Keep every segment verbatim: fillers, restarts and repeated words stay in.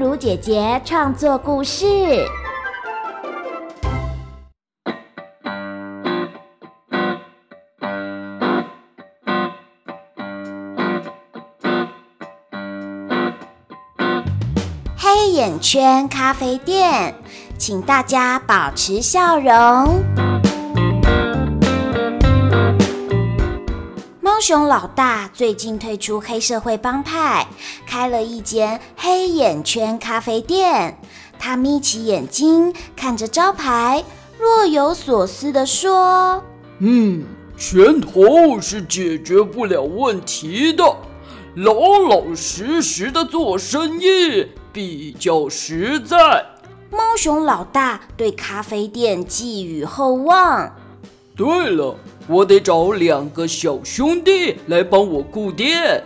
如姐姐创作故事。黑眼圈咖啡店，请大家保持笑容。猫熊老大最近退出黑社会帮派，开了一间黑眼圈咖啡店。他眯起眼睛看着招牌，若有所思地说：嗯，拳头是解决不了问题的，老老实实的做生意比较实在。猫熊老大对咖啡店寄予厚望。对了，我得找两个小兄弟来帮我顾店。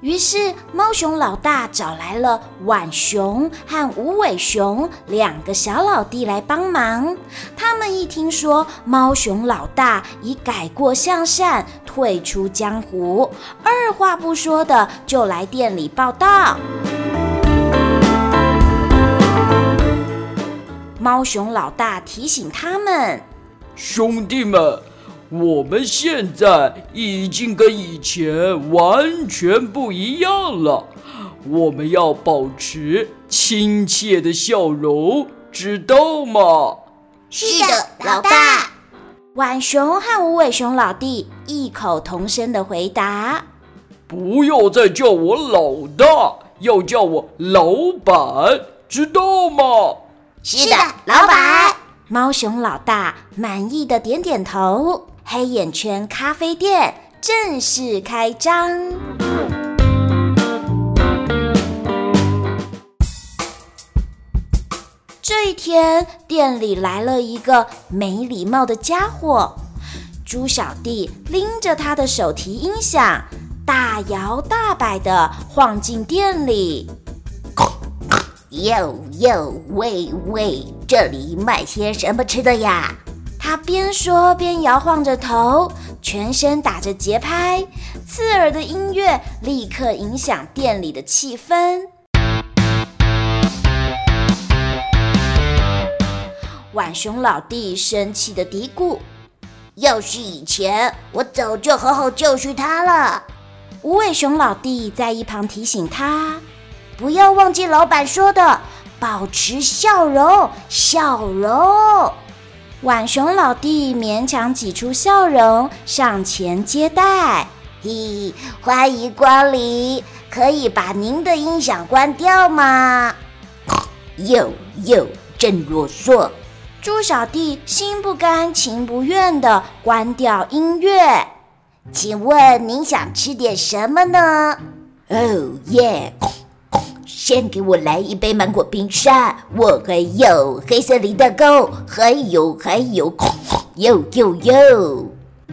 于是猫熊老大找来了浣熊和无尾熊两个小老弟来帮忙。他们一听说猫熊老大已改过向善，退出江湖，二话不说的就来店里报到。猫熊老大提醒他们：兄弟们，我们现在已经跟以前完全不一样了，我们要保持亲切的笑容，知道吗？是的，老大。浣熊和无尾熊老弟异口同声地回答：不要再叫我老大，要叫我老板，知道吗？是的，老板。猫熊老大满意的点点头。黑眼圈咖啡店正式开张。这一天，店里来了一个没礼貌的家伙。猪小弟拎着他的手提音响，大摇大摆地晃进店里。哟哟喂喂，这里卖些什么吃的呀？他边说边摇晃着头，全身打着节拍，刺耳的音乐立刻影响店里的气氛。浣熊老弟生气地嘀咕：要是以前，我早就好好教训他了。无尾熊老弟在一旁提醒他：不要忘记老板说的，保持笑容，笑容。浣熊老弟勉强挤出笑容，上前接待：嘿，欢迎光临，可以把您的音响关掉吗？哟哟，真啰嗦。猪小弟心不甘情不愿地关掉音乐。请问您想吃点什么呢？哦耶，先给我来一杯芒果冰沙，我还有黑森林蛋糕，还有还有，呦呦呦！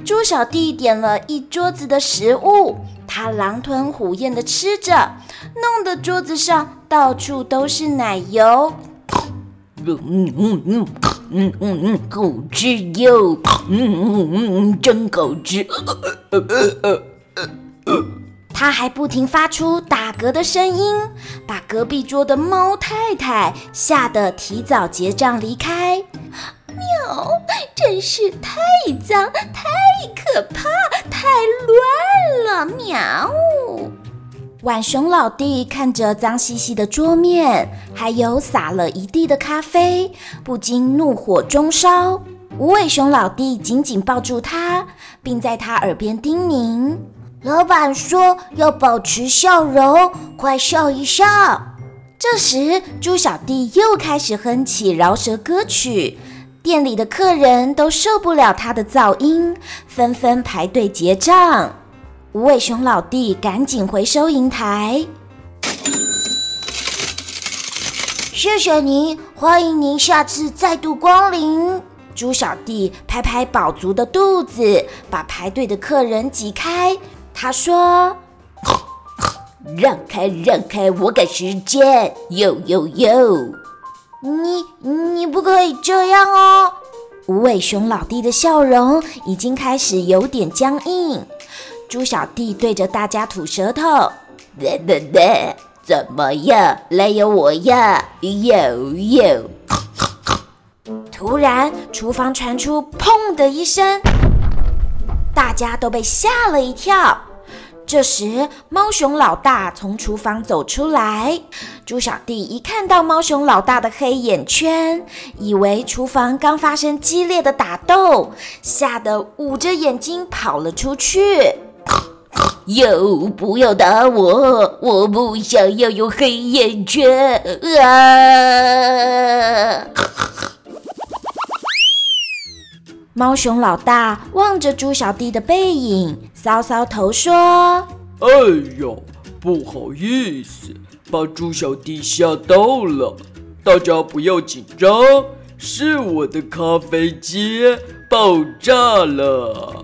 猪小弟点了一桌子的食物，他狼吞虎咽地吃着，弄得桌子上到处都是奶油。嗯嗯嗯嗯嗯嗯，好吃哟！嗯嗯嗯，真好吃。呃呃呃呃呃他还不停发出打嗝的声音，把隔壁桌的猫太太吓得提早结账离开。喵，真是太脏，太可怕，太乱了，喵。浣熊老弟看着脏兮兮的桌面，还有洒了一地的咖啡，不禁怒火中烧。无尾熊老弟紧紧抱住他，并在他耳边叮咛：老板说要保持笑容，快笑一笑。这时，猪小弟又开始哼起饶舌歌曲，店里的客人都受不了他的噪音，纷纷排队结账。无尾熊老弟赶紧回收银台：谢谢您，欢迎您下次再度光临。猪小弟拍拍饱足的肚子，把排队的客人挤开。他说：让开让开，我赶时间，呦呦呦！你你不可以这样哦。无尾熊老弟的笑容已经开始有点僵硬。猪小弟对着大家吐舌头，嘚嘚嘚。怎么样，来咬我呀，呦呦！突然，厨房传出砰的一声，大家都被吓了一跳。这时，猫熊老大从厨房走出来，猪小弟一看到猫熊老大的黑眼圈，以为厨房刚发生激烈的打斗，吓得捂着眼睛跑了出去。哟，不要打我，我不想要有黑眼圈啊！猫熊老大望着猪小弟的背影，搔搔头说：“哎呦，不好意思，把猪小弟吓到了。大家不要紧张，是我的咖啡机爆炸了。”